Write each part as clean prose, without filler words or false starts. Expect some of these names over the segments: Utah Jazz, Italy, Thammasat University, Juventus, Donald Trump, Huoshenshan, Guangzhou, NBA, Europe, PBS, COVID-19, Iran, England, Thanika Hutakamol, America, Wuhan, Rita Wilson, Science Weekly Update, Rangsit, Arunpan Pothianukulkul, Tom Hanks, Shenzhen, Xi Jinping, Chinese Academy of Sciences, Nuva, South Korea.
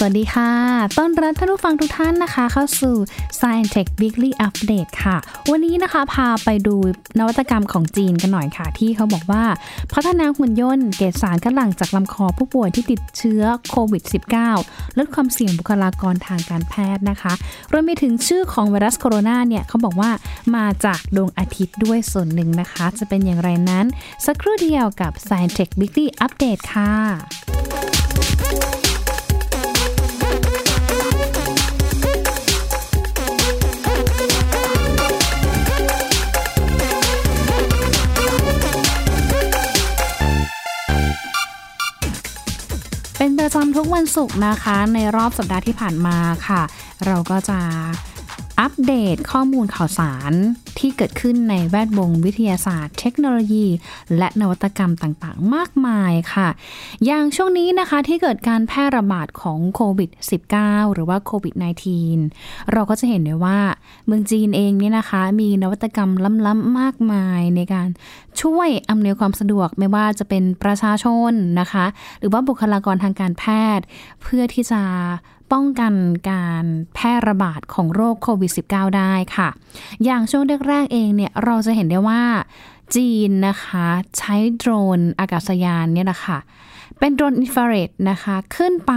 สวัสดีค่ะต้อนรับท่านผู้ฟังทุกท่านนะคะเข้าสู่ Science Weekly Update ค่ะวันนี้นะคะพาไปดูนวัตกรรมของจีนกันหน่อยค่ะที่เขาบอกว่าพัฒนาหุ่นยนต์เก็บสารคัดหลั่งจากลำคอผู้ป่วยที่ติดเชื้อโควิด -19 ลดความเสี่ยงบุคลากรทางการแพทย์นะคะรวมไปถึงชื่อของไวรัสโคโรนาเนี่ยเขาบอกว่ามาจากดวงอาทิตย์ด้วยส่วนหนึ่งนะคะจะเป็นอย่างไรนั้นสักครู่เดียวกับ Science Weekly Update ค่ะเป็นประจำทุกวันศุกร์นะคะในรอบสัปดาห์ที่ผ่านมาค่ะเราก็จะอัปเดตข้อมูลข่าวสารที่เกิดขึ้นในแวดวงวิทยาศาสตร์เทคโนโลยีและนวัตกรรมต่างๆมากมายค่ะอย่างช่วงนี้นะคะที่เกิดการแพร่ระบาดของโควิด -19 หรือว่าโควิด -19 เราก็จะเห็นได้ว่าเมืองจีนเองเนี่ยนะคะมีนวัตกรรมล้ำๆมากมายในการช่วยอำนวยความสะดวกไม่ว่าจะเป็นประชาชนนะคะหรือว่าบุคลากรทางการแพทย์เพื่อที่จะป้องกันการแพร่ระบาดของโรคโควิด -19 ได้ค่ะอย่างช่วงแรกๆเองเนี่ยเราจะเห็นได้ว่าจีนนะคะใช้โดรนอากาศยานเนี่ยนะคะเป็นโดรนอินฟราเรดนะคะขึ้นไป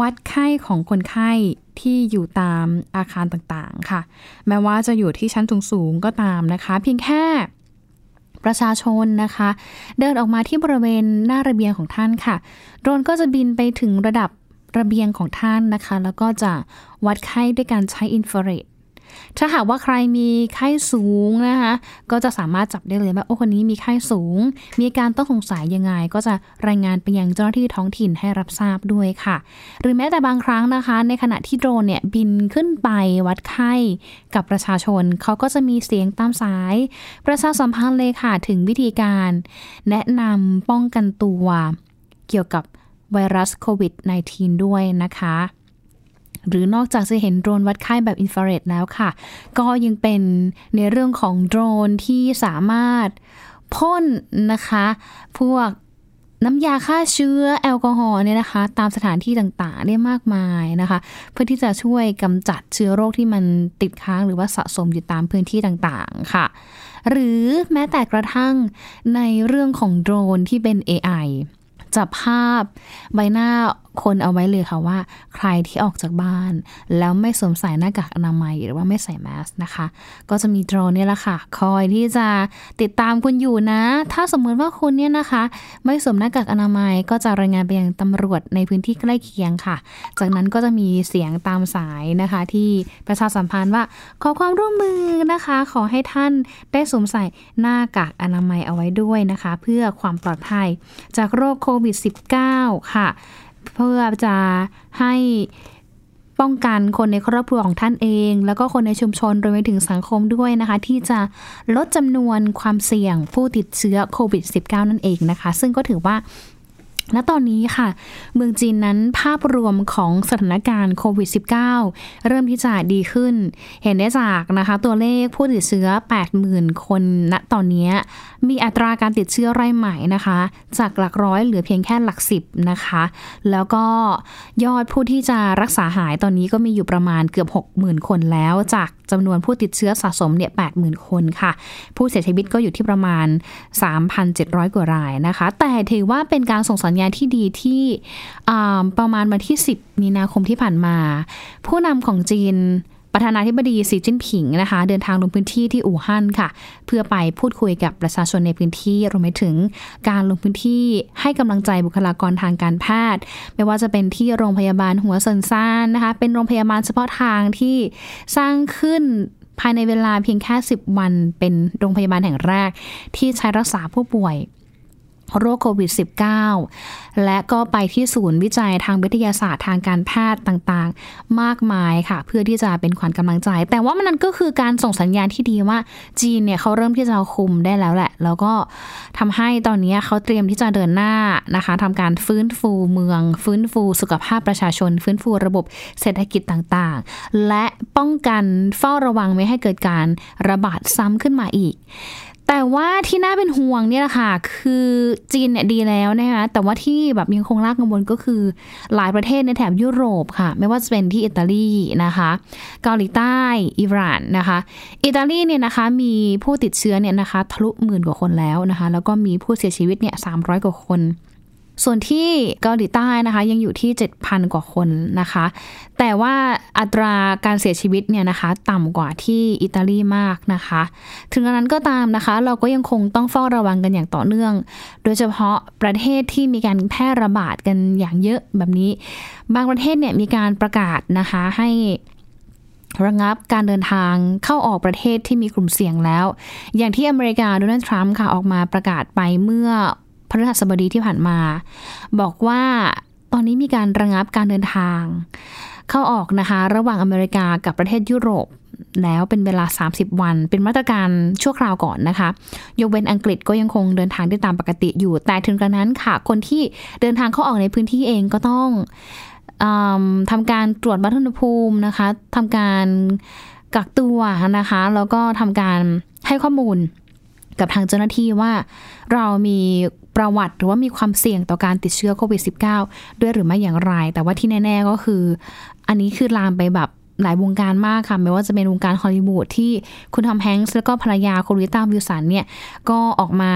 วัดไข้ของคนไข้ที่อยู่ตามอาคารต่างๆค่ะแม้ว่าจะอยู่ที่ชั้นสูงๆก็ตามนะคะเพียงแค่ประชาชนนะคะเดินออกมาที่บริเวณหน้าระเบียงของท่านค่ะโดรนก็จะบินไปถึงระดับระเบียงของท่านนะคะแล้วก็จะวัดไข้ด้วยการใช้อินฟราเรดถ้าหากว่าใครมีไข้สูงนะคะก็จะสามารถจับได้เลยว่าโอ้คนนี้มีไข้สูงมีอาการต้องสงสัยยังไงก็จะรายงานไปยังเจ้าหน้าที่ท้องถิ่นให้รับทราบด้วยค่ะหรือแม้แต่บางครั้งนะคะในขณะที่โดรนเนี่ยบินขึ้นไปวัดไข้กับประชาชนเขาก็จะมีเสียงตามสายประชาสัมพันธ์เลยค่ะถึงวิธีการแนะนำป้องกันตัวเกี่ยวกับไวรัสโควิด -19 ด้วยนะคะหรือนอกจากจะเห็นโดรนวัดไข้แบบอินฟราเรดแล้วค่ะก็ยังเป็นในเรื่องของโดรนที่สามารถพ่นนะคะพวกน้ำยาฆ่าเชื้อแอลกอฮอล์เนี่ยนะคะตามสถานที่ต่างๆได้มากมายนะคะเพื่อที่จะช่วยกำจัดเชื้อโรคที่มันติดค้างหรือว่าสะสมอยู่ตามพื้นที่ต่างๆค่ะหรือแม้แต่กระทั่งในเรื่องของโดรนที่เป็น AIจับภาพใบหน้าคนเอาไว้เลยค่ะว่าใครที่ออกจากบ้านแล้วไม่สวมใส่หน้ากากอนามัยหรือว่าไม่ใส่แมสนะคะก็จะมีโดรนนี่แหละค่ะคอยที่จะติดตามคุณอยู่นะถ้าสมมติว่าคุณเนี่ยนะคะไม่สวมหน้ากากอนามัยก็จะรายงานไปยังตำรวจในพื้นที่ใกล้เคียงค่ะจากนั้นก็จะมีเสียงตามสายนะคะที่ประชาสัมพันธ์ว่าขอความร่วมมือนะคะขอให้ท่านได้สวมใส่หน้ากากอนามัยเอาไว้ด้วยนะคะเพื่อความปลอดภัยจากโรคโควิด -19 ค่ะเพื่อจะให้ป้องกันคนในครอบครัวของท่านเองแล้วก็คนในชุมชนรวมไปถึงสังคมด้วยนะคะที่จะลดจำนวนความเสี่ยงผู้ติดเชื้อโควิด -19 นั่นเองนะคะซึ่งก็ถือว่าณตอนนี้ค่ะเมืองจีนนั้นภาพรวมของสถานการณ์โควิด -19 เริ่มที่จะดีขึ้นเห็นได้จากนะคะตัวเลขผู้ติดเชื้อ 80,000 คนณตอนนี้มีอัตราการติดเชื้อรายใหม่นะคะจากหลักร้อยเหลือเพียงแค่หลักสิบนะคะแล้วก็ยอดผู้ที่จะรักษาหายตอนนี้ก็มีอยู่ประมาณเกือบ 60,000 คนแล้วจากจำนวนผู้ติดเชื้อสะสมเนี่ย 80,000 คนค่ะผู้เสียชีวิตก็อยู่ที่ประมาณ 3,700 กว่ารายนะคะแต่ถือว่าเป็นการส่งสัญญาณที่ดีที่ประมาณวันที่ 10 มีนาคมที่ผ่านมาผู้นำของจีนประธานาธิบดีสีจิ้นผิงนะคะเดินทางลงพื้นที่ที่อู่ฮั่นค่ะเพื่อไปพูดคุยกับประชาชนในพื้นที่รวมไปถึงการลงพื้นที่ให้กำลังใจบุคลากรทางการแพทย์ไม่ว่าจะเป็นที่โรงพยาบาลหัวเซินซานนะคะเป็นโรงพยาบาลเฉพาะทางที่สร้างขึ้นภายในเวลาเพียงแค่10 วันเป็นโรงพยาบาลแห่งแรกที่ใช้รักษาผู้ป่วยโรคโควิด -19 และก็ไปที่ศูนย์วิจัยทางวิทยาศาสตร์ทางการแพทย์ต่างๆมากมายค่ะเพื่อที่จะเป็นขวัญกำลังใจแต่ว่ามันก็คือการส่งสัญญาณที่ดีว่าจีนเนี่ยเขาเริ่มที่จะคุมได้แล้วแหละแล้วก็ทำให้ตอนนี้เขาเตรียมที่จะเดินหน้านะคะทำการฟื้นฟูเมืองฟื้นฟูสุขภาพประชาชนฟื้นฟูระบบเศรษฐกิจต่างๆและป้องกันเฝ้าระวังไม่ให้เกิดการระบาดซ้ำขึ้นมาอีก แต่ว่าที่น่าเป็นห่วงเนี่ยแหละค่ะคือจีนเนี่ยดีแล้วนะคะแต่ว่าที่แบบยังคงลากกังวลก็คือหลายประเทศในแถบยุโรปค่ะไม่ว่าจะเป็นที่อิตาลีนะคะเกาหลีใต้อิหร่านนะคะอิตาลีเนี่ยนะคะมีผู้ติดเชื้อเนี่ยนะคะทะลุหมื่นกว่าคนแล้วนะคะแล้วก็มีผู้เสียชีวิตเนี่ย300กว่าคนส่วนที่เกาหลีใต้นะคะยังอยู่ที่ 7,000 กว่าคนนะคะแต่ว่าอัตราการเสียชีวิตเนี่ยนะคะต่ำกว่าที่อิตาลีมากนะคะถึงกระนั้นก็ตามนะคะเราก็ยังคงต้องเฝ้าระวังกันอย่างต่อเนื่องโดยเฉพาะประเทศที่มีการแพร่ระบาดกันอย่างเยอะแบบนี้บางประเทศเนี่ยมีการประกาศนะคะให้ระงับการเดินทางเข้าออกประเทศที่มีกลุ่มเสี่ยงแล้วอย่างที่อเมริกาโดนัลด์ทรัมป์ค่ะออกมาประกาศไปเมื่อพฤหัสบดีที่ผ่านมาบอกว่าตอนนี้มีการระงับการเดินทางเข้าออกนะคะระหว่างอเมริกากับประเทศยุโรปแล้วเป็นเวลา30วันเป็นมาตรการชั่วคราวก่อนนะคะยกเว้นอังกฤษก็ยังคงเดินทางได้ตามปกติอยู่แต่ถึงกระนั้นค่ะคนที่เดินทางเข้าออกในพื้นที่เองก็ต้องทำการตรวจวัดอุณหภูมินะคะทำการกักตัวนะคะแล้วก็ทำการให้ข้อมูลกับทางเจ้าหน้าที่ว่าเรามีประวัติหรือว่ามีความเสี่ยงต่อการติดเชื้อโควิด -19 ด้วยหรือไม่อย่างไรแต่ว่าที่แน่ๆก็คืออันนี้คือลามไปแบบหลายวงการมากค่ะไม่ว่าจะเป็นวงการฮอลลีวูดที่คุณทอมแฮงค์แล้วก็ภรรยาคุณริต้าวิลสันเนี่ยก็ออกมา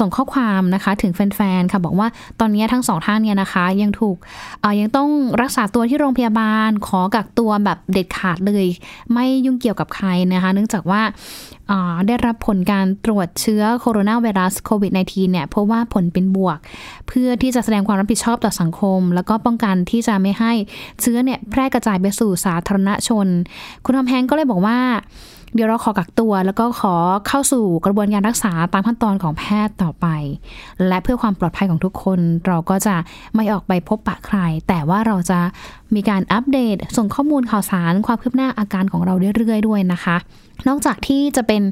ส่งข้อความนะคะถึงแฟนๆค่ะบอกว่าตอนนี้ทั้งสองท่านเนี่ยนะคะยังถูกยังต้องรักษาตัวที่โรงพยาบาลขอกักตัวแบบเด็ดขาดเลยไม่ยุ่งเกี่ยวกับใครนะคะเนื่องจากว่าได้รับผลการตรวจเชื้อโคโรนาไวรัสโควิด -19 เนี่ยเพราะว่าผลเป็นบวกเพื่อที่จะแสดงความรับผิดชอบต่อสังคมแล้วก็ป้องกันที่จะไม่ให้เชื้อเนี่ยแพร่กระจายไปสู่สาธารณชนคุณทอมแฮงก์ก็เลยบอกว่าเดี๋ยวเราขอกักตัวแล้วก็ขอเข้าสู่กระบวนการรักษาตามขั้นตอนของแพทย์ต่อไปและเพื่อความปลอดภัยของทุกคนเราก็จะไม่ออกไปพบปะใครแต่ว่าเราจะมีการอัปเดตส่งข้อมูลข่าวสารความคืบหน้าอาการของเราเรื่อยๆด้วยนะคะนอกจากที่จะเป็น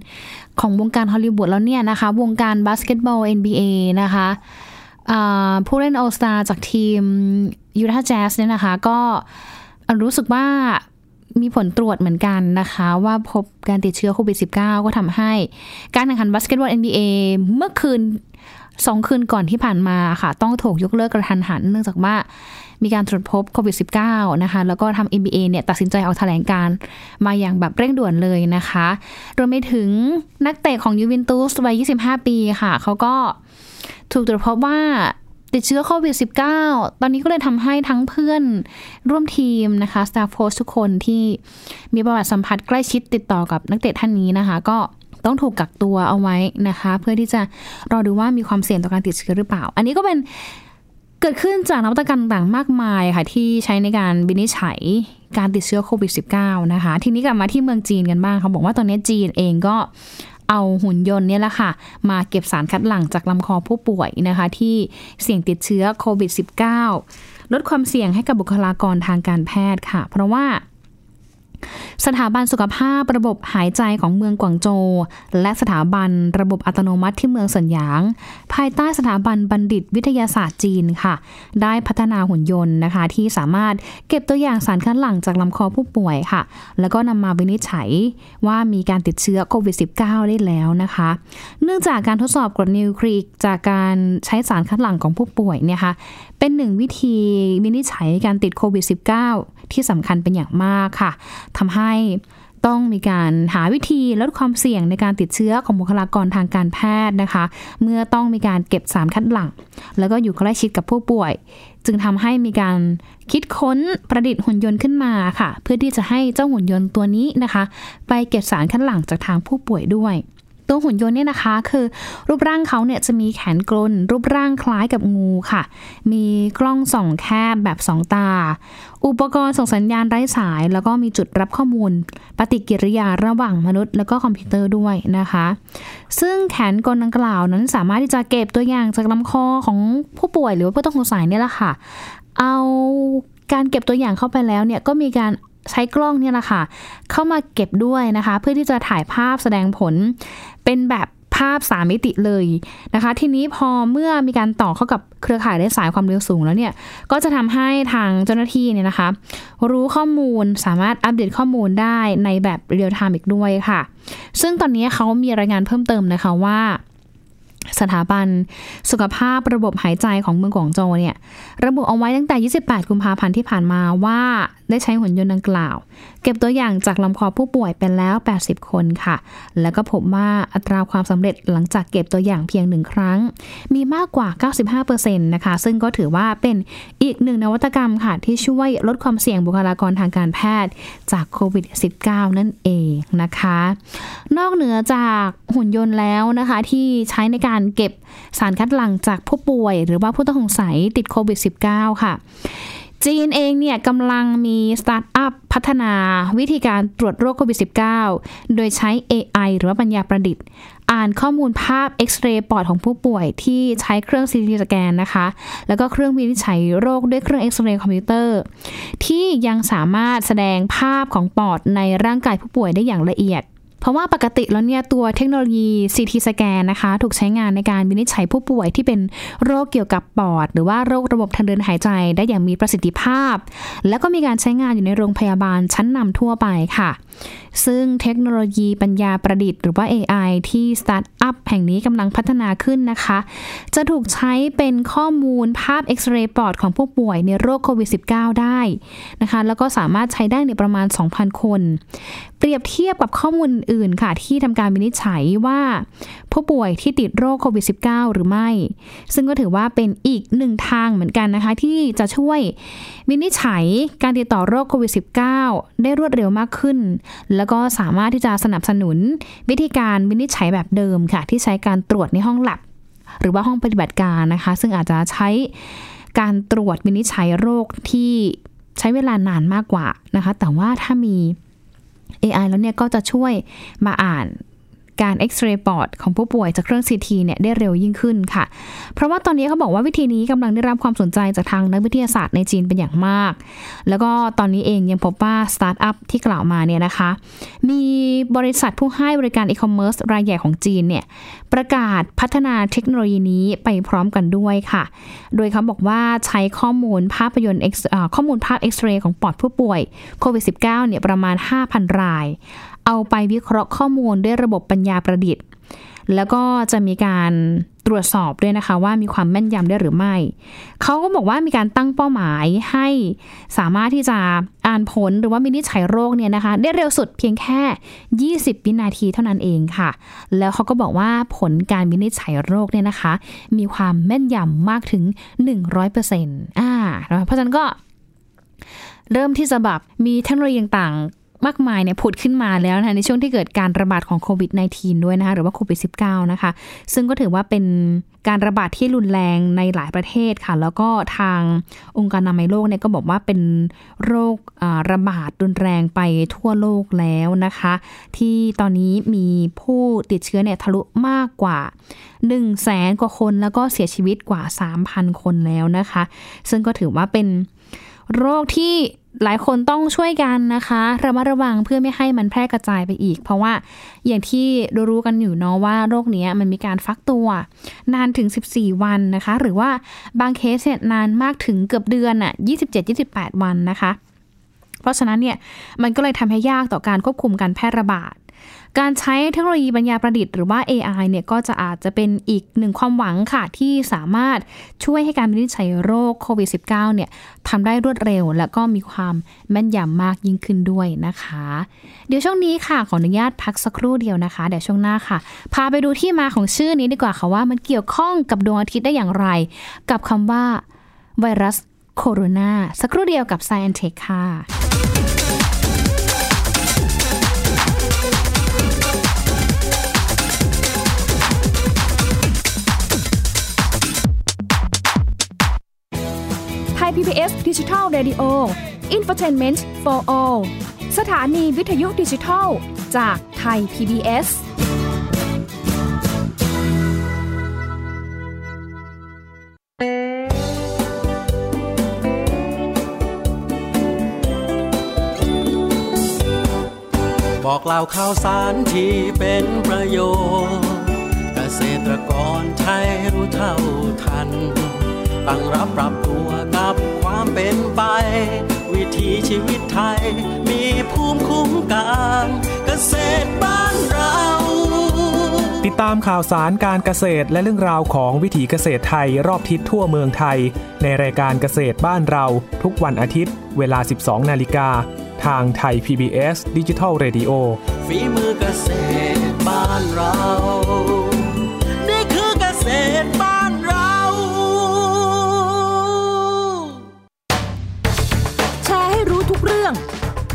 ของวงการฮอลลีวูดแล้วเนี่ยนะคะวงการบาสเกตบอล NBA นะคะผู้เล่น All Star จากทีม Utah Jazz เนี่ยนะคะก็รู้สึกว่ามีผลตรวจเหมือนกันนะคะว่าพบการติดเชื้อโควิด -19 ก็ทำให้การแข่งขันบาสเกตบอล NBA เมื่อคืน2คืนก่อนที่ผ่านมาค่ะต้องถูกยกเลิกกระทันหันเนื่องจากว่ามีการตรวจพบโควิด -19 นะคะแล้วก็ทำ NBA เนี่ยตัดสินใจออกแถลงการมาอย่างแบบเร่งด่วนเลยนะคะรวมไปถึงนักเตะของยูเวนตุสวัย25ปีค่ะเขาก็ถูกตรวจพบว่าติดเชื้อโควิด -19 ตอนนี้ก็เลยทำให้ทั้งเพื่อนร่วมทีมนะคะสตาฟโค้ชทุกคนที่มีประวัติสัมผัสใกล้ชิดติดต่อกับนักเตะท่านนี้นะคะก็ต้องถูกกักตัวเอาไว้นะคะเพื่อที่จะรอดูว่ามีความเสี่ยงต่อการติดเชื้อหรือเปล่าอันนี้ก็เป็นเกิดขึ้นจากนวัตกรรมต่างมากมายค่ะที่ใช้ในการวินิจฉัยการติดเชื้อโควิด -19 นะคะทีนี้กลับมาที่เมืองจีนกันบ้างเขาบอกว่าตอนนี้จีนเองก็เอาหุ่นยนต์เนี่ยแหละค่ะมาเก็บสารคัดหลั่งจากลำคอผู้ป่วยนะคะที่เสี่ยงติดเชื้อโควิด -19 ลดความเสี่ยงให้กับบุคลากรทางการแพทย์ค่ะเพราะว่าสถาบันสุขภาพระบบหายใจของเมืองกวางโจวและสถาบันระบบอัตโนมัติที่เมืองเซินหยางภายใต้สถาบันบัณฑิตวิทยาศาสตร์จีนค่ะได้พัฒนาหุ่นยนต์นะคะที่สามารถเก็บตัวอย่างสารคัดหลั่งจากลำคอผู้ป่วยค่ะแล้วก็นำมาวินิจฉัยว่ามีการติดเชื้อโควิด -19 ได้แล้วนะคะเนื่องจากการทดสอบกรดนิวคลีกจากการใช้สารคัดหลั่งของผู้ป่วยเนี่ยค่ะเป็นหนึ่งวิธีวินิจฉัยการติดโควิด -19 ที่สำคัญเป็นอย่างมากค่ะทำให้ต้องมีการหาวิธีลดความเสี่ยงในการติดเชื้อของบุคลากรทางการแพทย์นะคะเมื่อต้องมีการเก็บสารคัดหลั่งแล้วก็อยู่ใกล้ชิดกับผู้ป่วยจึงทำให้มีการคิดค้นประดิษฐ์หุ่นยนต์ขึ้นมาค่ะเพื่อที่จะให้เจ้าหุ่นยนต์ตัวนี้นะคะไปเก็บสารคัดหลั่งจากทางผู้ป่วยด้วยตัวหุ่นยนต์เนี่ยนะคะคือรูปร่างเขาเนี่ยจะมีแขนกลนรูปร่างคล้ายกับงูค่ะมีกล้องส่องแคบแบบสองตาอุปกรณ์ส่งสัญญาณไร้สายแล้วก็มีจุดรับข้อมูลปฏิกิริยาระหว่างมนุษย์แล้วก็คอมพิวเตอร์ด้วยนะคะซึ่งแขนกลดังกล่าวนั้นสามารถที่จะเก็บตัวอย่างจากลำคอของผู้ป่วยหรือว่าผู้ต้องสงสัยเนี่ยแหละค่ะเอาการเก็บตัวอย่างเข้าไปแล้วเนี่ยก็มีการใช้กล้องเนี่ยแหละค่ะเข้ามาเก็บด้วยนะคะเพื่อที่จะถ่ายภาพแสดงผลเป็นแบบ ภาพ3มิติเลยนะคะทีนี้พอเมื่อมีการต่อเข้ากับเครือข่ายไร้สายความเร็วสูงแล้วเนี่ยก็จะทำให้ทางเจ้าหน้าที่เนี่ยนะคะรู้ข้อมูลสามารถอัปเดตข้อมูลได้ในแบบเรียลไทม์อีกด้วยค่ะซึ่งตอนนี้เขามีรายงานเพิ่มเติมนะคะว่าสถาบันสุขภาพระบบหายใจของเมืองกวางโจวเนี่ยระบุเอาไว้ตั้งแต่28กุมภาพันธ์ที่ผ่านมาว่าได้ใช้หุ่นยนต์ดังกล่าวเก็บตัวอย่างจากลำคอผู้ป่วยไปแล้ว80คนค่ะแล้วก็พบว่าอัตราความสำเร็จหลังจากเก็บตัวอย่างเพียง1ครั้งมีมากกว่า 95% นะคะซึ่งก็ถือว่าเป็นอีกหนึ่งนวัตกรรมค่ะที่ช่วยลดความเสี่ยงบุคลากรทางการแพทย์จากโควิด -19 นั่นเองนะคะนอกเหนือจากหุ่นยนต์แล้วนะคะที่ใช้ในการเก็บสารคัดหลั่งจากผู้ป่วยหรือว่าผู้ต้องสงสัยติดโควิด -19 ค่ะจีนเองเนี่ยกำลังมีสตาร์ทอัพพัฒนาวิธีการตรวจโรคโควิด -19 โดยใช้ AI หรือว่าปัญญาประดิษฐ์อ่านข้อมูลภาพเอ็กซเรย์ปอดของผู้ป่วยที่ใช้เครื่อง CT สแกนนะคะแล้วก็เครื่องวินิจฉัยโรคด้วยเครื่องเอ็กซเรย์คอมพิวเตอร์ที่ยังสามารถแสดงภาพของปอดในร่างกายผู้ป่วยได้อย่างละเอียดเพราะว่าปกติแล้วเนี่ยตัวเทคโนโลยี CT สแกนนะคะถูกใช้งานในการวินิจฉัยผู้ป่วยที่เป็นโรคเกี่ยวกับปอดหรือว่าโรคระบบทางเดินหายใจได้อย่างมีประสิทธิภาพแล้วก็มีการใช้งานอยู่ในโรงพยาบาลชั้นนำทั่วไปค่ะซึ่งเทคโนโลยีปัญญาประดิษฐ์หรือว่า AI ที่สตาร์ทอัพแห่งนี้กำลังพัฒนาขึ้นนะคะจะถูกใช้เป็นข้อมูลภาพเอ็กซเรย์ปอดของผู้ป่วยในโรคโควิด -19 ได้นะคะแล้วก็สามารถใช้ได้ในประมาณ 2,000 คนเปรียบเทียบกับข้อมูลอื่นค่ะที่ทำการวินิจฉัยว่าผู้ป่วยที่ติดโรคโควิด -19 หรือไม่ซึ่งก็ถือว่าเป็นอีกหนึ่งทางเหมือนกันนะคะที่จะช่วยวินิจฉัยการติดต่อโรคโควิด -19 ได้รวดเร็วมากขึ้นแล้วก็สามารถที่จะสนับสนุนวิธีการวินิจฉัยแบบเดิมค่ะที่ใช้การตรวจในห้องแลบหรือว่าห้องปฏิบัติการนะคะซึ่งอาจจะใช้การตรวจวินิจฉัยโรคที่ใช้เวลานานมากกว่านะคะแต่ว่าถ้ามี AI แล้วเนี่ยก็จะช่วยมาอ่านการเอ็กซเรย์ปอดของผู้ป่วยจากเครื่อง CT เนี่ยได้เร็วยิ่งขึ้นค่ะเพราะว่าตอนนี้เขาบอกว่าวิธีนี้กำลังได้รับความสนใจจากทางนักวิทยาศาสตร์ในจีนเป็นอย่างมากแล้วก็ตอนนี้เองยังพบว่าสตาร์ทอัพที่กล่าวมาเนี่ยนะคะมีบริษัทผู้ให้บริการอีคอมเมิร์ซรายใหญ่ของจีนเนี่ยประกาศพัฒนาเทคโนโลยีนี้ไปพร้อมกันด้วยค่ะโดยเขาบอกว่าใช้ข้อมูลภาพเอ็กซเรย์ของปอดผู้ป่วยโควิด -19 เนี่ยประมาณ 5,000 รายเอาไปวิเคราะห์ข้อมูลด้วยระบบปัญญาประดิษฐ์แล้วก็จะมีการตรวจสอบด้วยนะคะว่ามีความแม่นยำได้หรือไม่เขาก็บอกว่ามีการตั้งเป้าหมายให้สามารถที่จะอ่านผลหรือว่าวินิจฉัยโรคเนี่ยนะคะได้เร็วสุดเพียงแค่20วินาทีเท่านั้นเองค่ะแล้วเขาก็บอกว่าผลการวินิจฉัยโรคเนี่ยนะคะมีความแม่นยำมากถึง 100% เพราะฉะนั้นก็เริ่มที่จะแบบมีเทคโนโลยีต่างมากมายเนี่ยผุดขึ้นมาแล้วนะคะในช่วงที่เกิดการระบาดของโควิด -19 ด้วยนะคะหรือว่าโควิด -19 นะคะซึ่งก็ถือว่าเป็นการระบาดที่รุนแรงในหลายประเทศค่ะแล้วก็ทางองค์การอนามัยโลกเนี่ยก็บอกว่าเป็นโรคระบาดรุนแรงไปทั่วโลกแล้วนะคะที่ตอนนี้มีผู้ติดเชื้อเนี่ยทะลุมากกว่า 100,000 กว่าคนแล้วก็เสียชีวิตกว่า 3,000 คนแล้วนะคะซึ่งก็ถือว่าเป็นโรคที่หลายคนต้องช่วยกันนะคะระมัดระวังเพื่อไม่ให้มันแพร่กระจายไปอีกเพราะว่าอย่างที่รู้กันอยู่เนาะว่าโรคนี้มันมีการฟักตัวนานถึง14วันนะคะหรือว่าบางเคสเนี่ยนานมากถึงเกือบเดือนอ่ะ 27-28 วันนะคะเพราะฉะนั้นเนี่ยมันก็เลยทำให้ยากต่อการควบคุมการแพร่ระบาดการใช้เทคโนโลยีปัญญาประดิษฐ์หรือว่า AI เนี่ยก็จะอาจจะเป็นอีกหนึ่งความหวังค่ะที่สามารถช่วยให้การวินิจฉัยโรคโควิด -19 เนี่ยทำได้รวดเร็วและก็มีความแม่นยำมากยิ่งขึ้นด้วยนะคะเดี๋ยวช่วงนี้ค่ะขออนุญาตพักสักครู่เดียวนะคะเดี๋ยวช่วงหน้าค่ะพาไปดูที่มาของชื่อนี้ดีกว่าค่ะว่ามันเกี่ยวข้องกับดวงอาทิตย์ได้อย่างไรกับคำว่าไวรัสโคโรนาสักครู่เดียวกับ Science Tech ค่ะPBS Digital Radio Infotainment for All สถานีวิทยุดิจิทัลจากไทย PBSบอกเล่าข่าวสารที่เป็นประโยชน์ ษตรกรไทยรู้เท่าทันตั้งรับปรับตัวกับความเป็นไปวิถีชีวิตไทยมีภูมิคุ้มกันเกษตรบ้านเราติดตามข่าวสารการเกษตรและเรื่องราวของวิถีเกษตรไทยรอบทิศทั่วเมืองไทยในรายการเกษตรบ้านเราทุกวันอาทิตย์เวลา 12:00 น.ทางไทย PBS Digital Radio ฝีมือเกษตรบ้านเรานี่คือเกษตรบ้านเราแชร์ให้รู้ทุกเรื่องเ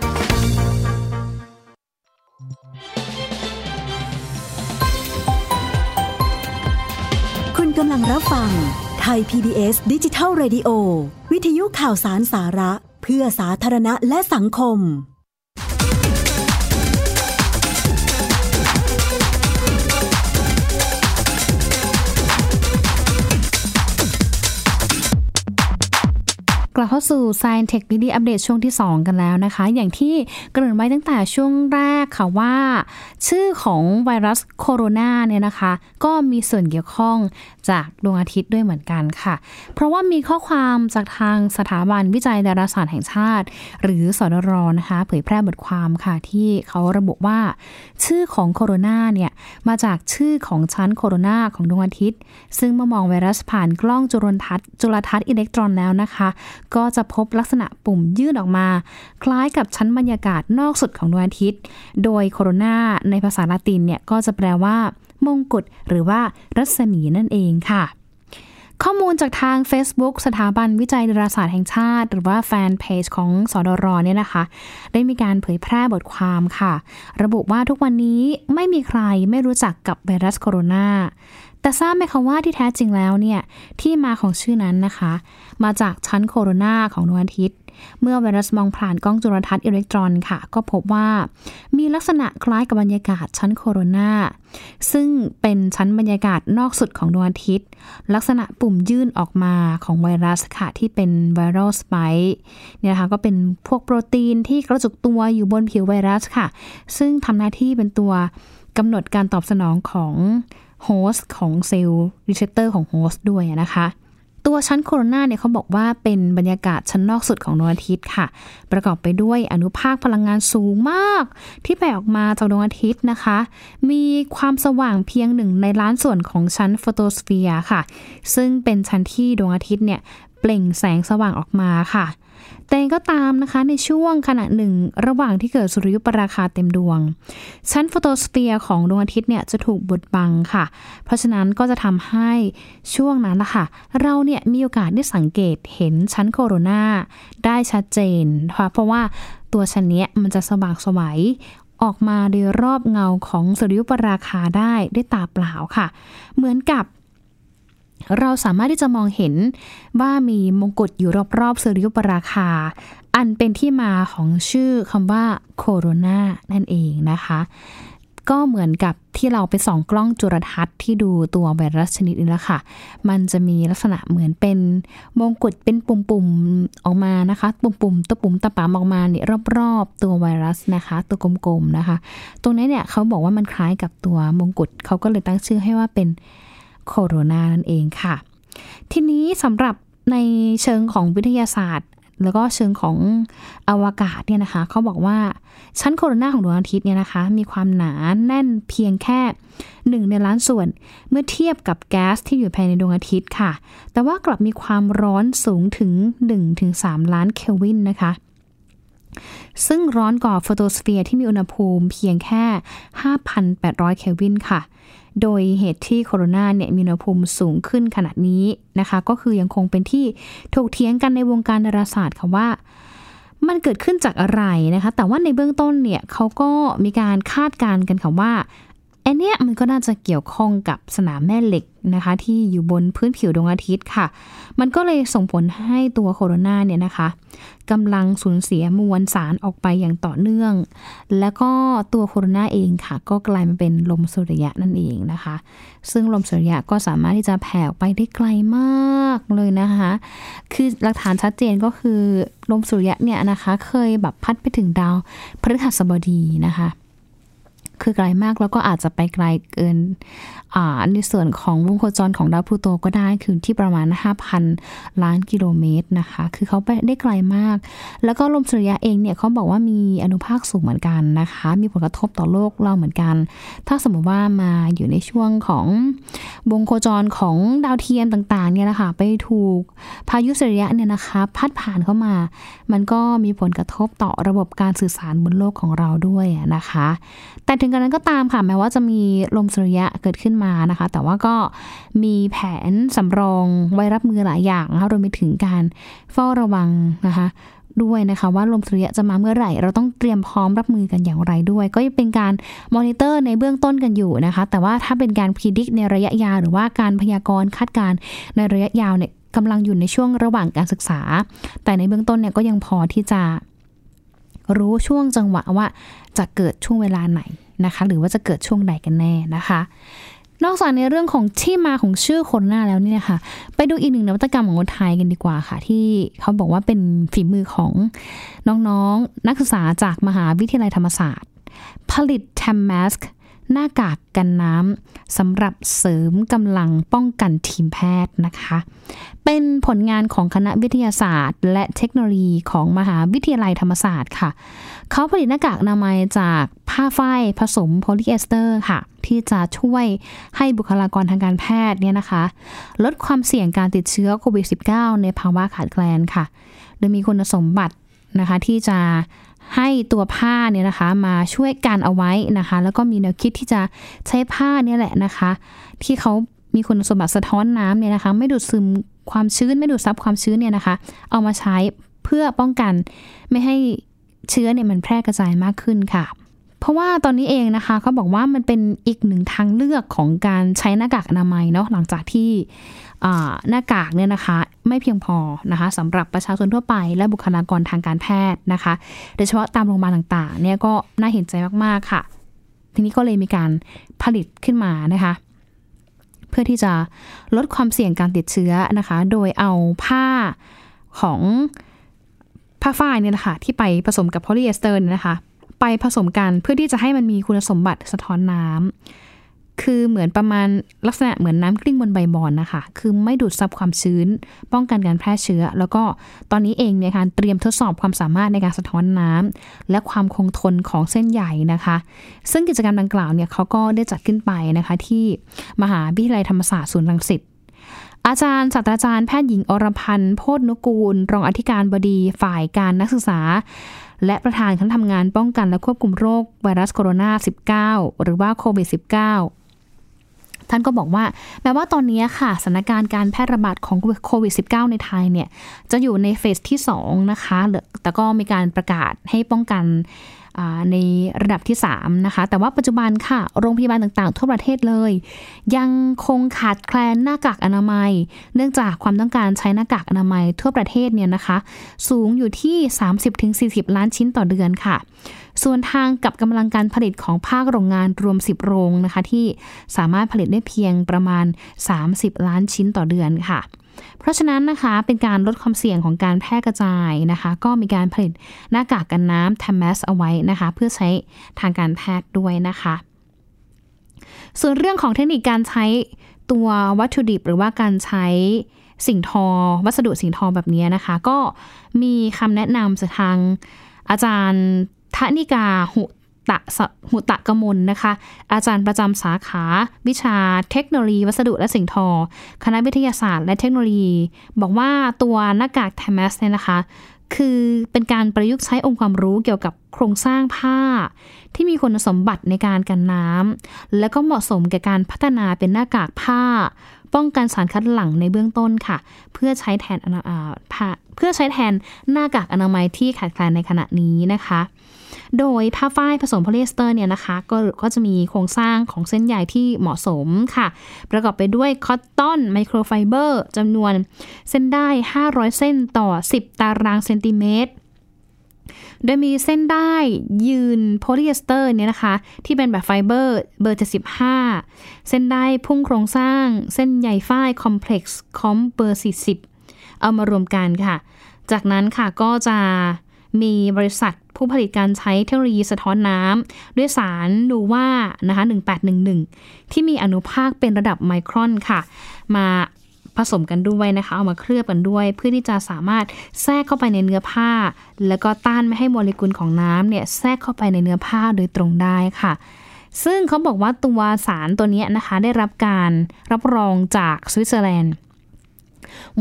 คุณกำลังรับฟังไทย PBS Digital Radio วิทยุข่าวสารสาระเพื่อสาธารณะและสังคมกลับเข้าสู่ Science Weekly Update ช่วงที่2กันแล้วนะคะอย่างที่เกริ่นไว้ตั้งแต่ช่วงแรกค่ะว่าชื่อของไวรัสโคโรนาเนี่ยนะคะก็มีส่วนเกี่ยวข้องจากดวงอาทิตย์ด้วยเหมือนกันค่ะเพราะว่ามีข้อความจากทางสถาบันวิจัยดาราศาสตร์แห่งชาติหรือสดร.นะคะเผยแพร่บทความค่ะที่เขาระบุว่าชื่อของโคโรนาเนี่ยมาจากชื่อของชั้นโคโรนาของดวงอาทิตย์ซึ่งเมื่อมองไวรัสผ่านกล้องจุลทรรศน์อิเล็กตรอนแล้วนะคะก็จะพบลักษณะปุ่มยื่นออกมาคล้ายกับชั้นบรรยากาศนอกสุดของดวงอาทิตย์โดยโคโรนาในภาษาละตินเนี่ยก็จะแปลว่ามงกุฎหรือว่ารัศมีนั่นเองค่ะข้อมูลจากทาง Facebook สถาบันวิจัยดาราศาสตร์แห่งชาติหรือว่าแฟนเพจของสดร.เนี่ยนะคะได้มีการเผยแพร่บทความค่ะระบุว่าทุกวันนี้ไม่มีใครไม่รู้จักกับไวรัสโคโรนาแต่ทราบไหมคะว่าที่แท้จริงแล้วเนี่ยที่มาของชื่อนั้นนะคะมาจากชั้นโคโรนาของดวงอาทิตย์เมื่อไวรัสมองผ่านกล้องจุลทรรศน์อิเล็กตรอนค่ะก็พบว่ามีลักษณะคล้ายกับบรรยากาศชั้นโคโรนาซึ่งเป็นชั้นบรรยากาศนอกสุดของดวงอาทิตย์ลักษณะปุ่มยื่นออกมาของไวรัสค่ะที่เป็นไวรัลสไปค์เนี่ยนะคะก็เป็นพวกโปรตีนที่กระจุกตัวอยู่บนผิวไวรัสค่ะซึ่งทำหน้าที่เป็นตัวกำหนดการตอบสนองของโฮสต์ของเซลล์รีเซพเตอร์ของโฮสต์ด้วยนะคะตัวชั้นโคโรนาเนี่ยเขาบอกว่าเป็นบรรยากาศชั้นนอกสุดของดวงอาทิตย์ค่ะประกอบไปด้วยอนุภาคพลังงานสูงมากที่แผ่ออกมาจากดวงอาทิตย์นะคะมีความสว่างเพียง1ในล้านส่วนของชั้นโฟโตสเฟียร์ค่ะซึ่งเป็นชั้นที่ดวงอาทิตย์เนี่ยเปล่งแสงสว่างออกมาค่ะแต่ก็ตามนะคะในช่วงขณะหนึ่งระหว่างที่เกิดสุริยุปราคาเต็มดวงชั้นโฟโตสเฟียร์ของดวงอาทิตย์เนี่ยจะถูกบดบังค่ะเพราะฉะนั้นก็จะทำให้ช่วงนั้นล่ะค่ะเราเนี่ยมีโอกาสได้สังเกตเห็นชั้นโคโรนาได้ชัดเจนนะคะเพราะว่าตัวชั้นเนี้ยมันจะสว่างสวยออกมาโดยรอบเงาของสุริยุปราคาได้ด้วยตาเปล่าค่ะเหมือนกับเราสามารถที่จะมองเห็นว่ามีมงกุฎอยู่รอบๆสุริยุปราคาอันเป็นที่มาของชื่อคำว่าโคโรนานั่นเองนะคะก็เหมือนกับที่เราไปส่องกล้องจุลทรรศน์ที่ดูตัวไวรัสชนิดนี้ละค่ะมันจะมีลักษณะเหมือนเป็นมงกุฎเป็นปุ่มๆออกมานะคะปุ่มๆตะปุ่มตะป๋ามออกมาเนี่ยรอบๆตัวไวรัสนะคะตัวกลมๆนะคะตรงนี้เนี่ยเขาบอกว่ามันคล้ายกับตัวมงกุฎเขาก็เลยตั้งชื่อให้ว่าเป็นโคโรนานั่นเองค่ะทีนี้สำหรับในเชิงของวิทยาศาสตร์แล้วก็เชิงของอวกาศเนี่ยนะคะเขาบอกว่าชั้นโคโรนาของดวงอาทิตย์เนี่ยนะคะมีความหนาแน่นเพียงแค่1ในล้านส่วนเมื่อเทียบกับแก๊สที่อยู่ภายในดวงอาทิตย์ค่ะแต่ว่ากลับมีความร้อนสูงถึง 1-3 ล้านเคลวินนะคะซึ่งร้อนกว่าโฟโตสเฟียร์ที่มีอุณหภูมิเพียงแค่ 5,800 เคลวินค่ะโดยเหตุที่โคโรนาเนี่ยมีอุณหภูมิสูงขึ้นขนาดนี้นะคะก็คือยังคงเป็นที่ถกเถียงกันในวงการดาราศาสตร์ค่ะว่ามันเกิดขึ้นจากอะไรนะคะแต่ว่าในเบื้องต้นเนี่ยเขาก็มีการคาดการณ์กันค่ะว่า อันเนี้ยมันก็น่าจะเกี่ยวข้องกับสนามแม่เหล็กนะคะที่อยู่บนพื้นผิวดวงอาทิตย์ค่ะมันก็เลยส่งผลให้ตัวโคโรนาเนี่ยนะคะกำลังสูญเสียมวลสารออกไปอย่างต่อเนื่องแล้วก็ตัวโคโรนาเองค่ะก็กลายมาเป็นลมสุริยะนั่นเองนะคะซึ่งลมสุริยะก็สามารถที่จะแผ่ไปได้ไกลมากเลยนะคะคือหลักฐานชัดเจนก็คือลมสุริยะเนี่ยนะคะเคยแบบพัดไปถึงดาวพฤหัสบดีนะคะคือไกลมากแล้วก็อาจจะไปไกลเกินในส่วนของวงโคจรของดาวพลูโตก็ได้คือที่ประมาณ 5,000 ล้านกิโลเมตรนะคะคือเขาไปได้ไกลมากแล้วก็ลมสุริยะเองเนี่ยเขาบอกว่ามีอนุภาคสูงเหมือนกันนะคะมีผลกระทบต่อโลกเราเหมือนกันถ้าสมมติว่ามาอยู่ในช่วงของวงโคจรของดาวเทียมต่างๆเนี่ยนะคะไปถูกพายุสุริยะเนี่ยนะคะพัดผ่านเข้ามามันก็มีผลกระทบต่อระบบการสื่อสารบนโลกของเราด้วยนะคะแต่ถึงกระนั้นก็ตามค่ะแม้ว่าจะมีลมสุริยะเกิดขึ้นมานะคะแต่ว่าก็มีแผนสำรองไว้รับมือหลายอย่างนะคะรวมไปถึงการเฝ้าระวังนะคะด้วยนะคะว่าลมสุริยะจะมาเมื่อไหร่เราต้องเตรียมพร้อมรับมือกันอย่างไรด้วยก็ยังเป็นการมอนิเตอร์ในเบื้องต้นกันอยู่นะคะแต่ว่าถ้าเป็นการพรีดิกในระยะยาวหรือว่าการพยากรณ์คาดการณ์ในระยะยาวเนี่ยกำลังอยู่ในช่วงระหว่างการศึกษาแต่ในเบื้องต้นเนี่ยก็ยังพอที่จะรู้ช่วงจังหวะว่าจะเกิดช่วงเวลาไหนนะคะหรือว่าจะเกิดช่วงใดกันแน่นะคะนอกจากในเรื่องของที่มาของชื่อโคโรนาแล้วเนี่ยค่ะไปดูอีกหนึ่งนวัตกรรมของคนไทยกันดีกว่าค่ะที่เขาบอกว่าเป็นฝีมือของน้องๆนักศึกษาจากมหาวิทยาลัยธรรมศาสตร์ผลิตแทมแมสก์หน้ากากกันน้ำสำหรับเสริมกำลังป้องกันทีมแพทย์นะคะเป็นผลงานของคณะวิทยาศาสตร์และเทคโนโลยีของมหาวิทยาลัยธรรมศาสตร์ค่ะเขาผลิตหน้ากากอนามัยจากผ้าฝ้ายผสมโพลีเอสเตอร์ค่ะที่จะช่วยให้บุคลากรทางการแพทย์เนี่ยนะคะลดความเสี่ยงการติดเชื้อโควิด -19 ในภาวะขาดแคลนค่ะโดยมีคุณสมบัตินะคะที่จะให้ตัวผ้าเนี่ยนะคะมาช่วยกันเอาไว้นะคะแล้วก็มีแนวคิดที่จะใช้ผ้าเนี่ยแหละนะคะที่เขามีคุณสมบัติสะท้อนน้ำเนี่ยนะคะไม่ดูดซึมความชื้นไม่ดูดซับความชื้นเนี่ยนะคะเอามาใช้เพื่อป้องกันไม่ให้เชื้อเนี่ยมันแพร่กระจายมากขึ้นค่ะเพราะว่าตอนนี้เองนะคะเขาบอกว่ามันเป็นอีกหนึ่งทางเลือกของการใช้หน้ากากอนามัยเนาะหลังจากที่หน้ากากเนี่ยนะคะไม่เพียงพอนะคะสำหรับประชาชนทั่วไปและบุคลากรทางการแพทย์นะคะโดยเฉพาะตามโรงพยาบาลต่างๆเนี่ยก็น่าเห็นใจมากๆค่ะทีนี้ก็เลยมีการผลิตขึ้นมานะคะเพื่อที่จะลดความเสี่ยงการติดเชื้อนะคะโดยเอาผ้าของผ้าฝ้ายเนี่ยนะคะที่ไปผสมกับโพลีเอสเตอร์นะคะไปผสมกันเพื่อที่จะให้มันมีคุณสมบัติสะท้อนน้ำคือเหมือนประมาณลักษณะเหมือนน้ำกลิ้งบนใบบอนนะคะคือไม่ดูดซับความชื้นป้องกันการแพร่เชื้อแล้วก็ตอนนี้เองเนี่ยค่ะเตรียมทดสอบความสามารถในการสะท้อนน้ำและความคงทนของเส้นใยนะคะซึ่งกิจกรรมดังกล่าวเนี่ยเขาก็ได้จัดขึ้นไปนะคะที่มหาวิทยาลัยธรรมศาสตร์ศูนย์รังสิตอาจารย์ศาสตราจารย์แพทย์หญิงอรพันธ์โพธิ์นุกูลรองอธิการบดีฝ่ายการนักศึกษาและประธานคณะทำงานป้องกันและควบคุมโรคไวรัสโคโรนา -19 หรือว่าโควิด -19 ท่านก็บอกว่าแม้ว่าตอนนี้ค่ะสถานการณ์การแพร่ระบาดของโควิด -19 ในไทยเนี่ยจะอยู่ในเฟสที่ 2 นะคะแต่ก็มีการประกาศให้ป้องกันในระดับที่ 3 นะคะแต่ว่าปัจจุบันค่ะโรงพยาบาลต่างๆทั่วประเทศเลยยังคงขาดแคลนหน้ากากอนามัยเนื่องจากความต้องการใช้หน้ากากอนามัยทั่วประเทศเนี่ยนะคะสูงอยู่ที่ 30-40 ล้านชิ้นต่อเดือนค่ะส่วนทางกับกำลังการผลิตของภาคโรงงานรวม 10 โรงนะคะที่สามารถผลิตได้เพียงประมาณ 30 ล้านชิ้นต่อเดือนค่ะเพราะฉะนั้นนะคะเป็นการลดความเสี่ยงของการแพร่กระจายนะคะก็มีการผลิตหน้ากากกันน้ำแทมแมสเอาไว้นะคะเพื่อใช้ทางการแพทย์ด้วยนะคะส่วนเรื่องของเทคนิคการใช้ตัววัตถุดิบหรือว่าการใช้สิ่งทอวัสดุสิ่งทอแบบนี้นะคะก็มีคำแนะนำจากทางอาจารย์ธนิกาหุตะกมลนะคะอาจารย์ประจำสาขาวิชาเทคโนโลยีวัสดุและสิ่งทอคณะวิทยาศาสตร์และเทคโนโลยีบอกว่าตัวหน้ากากแทมแมสเนี่ยนะคะคือเป็นการประยุกต์ใช้องค์ความรู้เกี่ยวกับโครงสร้างผ้าที่มีคุณสมบัติในการกันน้ำและก็เหมาะสมกับการพัฒนาเป็นหน้ากากผ้าป้องกันสารคัดหลั่งในเบื้องต้นค่ะเพื่อใช้แทนหน้ากากอนามัยที่ขาดแคลนในขณะนี้นะคะ โดยผ้าฝ้ายผสมโพลีเอสเตอร์เนี่ยนะคะก็จะมีโครงสร้างของเส้นใยที่เหมาะสมค่ะประกอบไปด้วยคอตตอนไมโครไฟเบอร์จำนวนเส้นได้500เส้นต่อ10ตารางเซนติเมตรโดยมีเส้นได้ยืนโพลีเอสเตอร์เนี่ยนะคะที่เป็นแบบไฟเบอร์เบอร์75เส้นได้พุ่งโครงสร้างเส้นใยฝ้ายคอมเพล็กซ์คอมเบอร์40เอามารวมกันค่ะจากนั้นค่ะก็จะมีบริษัทผู้ผลิตการใช้เทคโนโลยีสะท้อนน้ำด้วยสารนูว่านะคะ1811ที่มีอนุภาคเป็นระดับไมครอนค่ะมาผสมกันด้วยนะคะเอามาเคลือบกันด้วยเพื่อที่จะสามารถแทรกเข้าไปในเนื้อผ้าแล้วก็ต้านไม่ให้โมเลกุลของน้ำเนี่ยแทรกเข้าไปในเนื้อผ้าโดยตรงได้ค่ะซึ่งเขาบอกว่าตัวสารตัวนี้นะคะได้รับการรับรองจากสวิตเซอร์แลนด์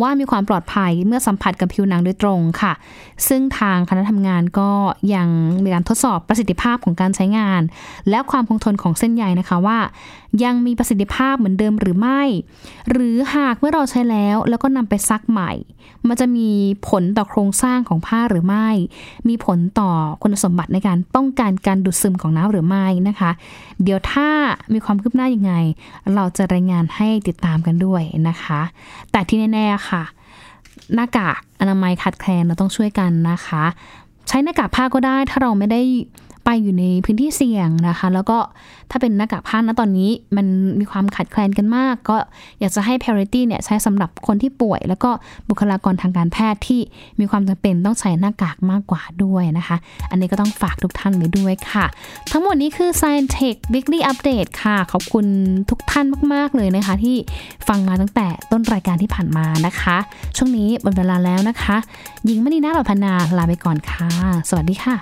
ว่ามีความปลอดภัยเมื่อสัมผัสกับผิวหนังโดยตรงค่ะซึ่งทางคณะทำงานก็ยังมีการทดสอบประสิทธิภาพของการใช้งานและความคงทนของเส้นใยนะคะว่ายังมีประสิทธิภาพเหมือนเดิมหรือไม่หรือหากเมื่อเราใช้แล้วแล้วก็นำไปซักใหม่มันจะมีผลต่อโครงสร้างของผ้าหรือไม่มีผลต่อคุณสมบัติในการป้องกันการดูดซึมของน้ำหรือไม่นะคะเดี๋ยวถ้ามีความคืบหน้ายังไงเราจะรายงานให้ติดตามกันด้วยนะคะแต่ที่แน่ๆค่ะหน้ากากอนามัยขาดแคลนเราต้องช่วยกันนะคะใช้หน้ากากผ้าก็ได้ถ้าเราไม่ได้ไปอยู่ในพื้นที่เสี่ยงนะคะแล้วก็ถ้าเป็นหน้ากากผ้าณตอนนี้มันมีความขาดแคลนกันมากก็อยากจะให้ parity เนี่ยใช้สำหรับคนที่ป่วยแล้วก็บุคลากรทางการแพทย์ที่มีความจำเป็นต้องใช้หน้ากากมากกว่าด้วยนะคะอันนี้ก็ต้องฝากทุกท่านไว้ด้วยค่ะทั้งหมดนี้คือ Science Weekly Update ค่ะขอบคุณทุกท่านมากๆเลยนะคะที่ฟังมาตั้งแต่ต้นรายการที่ผ่านมานะคะช่วงนี้หมดเวลาแล้วนะคะหญิงมณีนาฏ อรพันนาลาไปก่อนค่ะสวัสดีค่ะ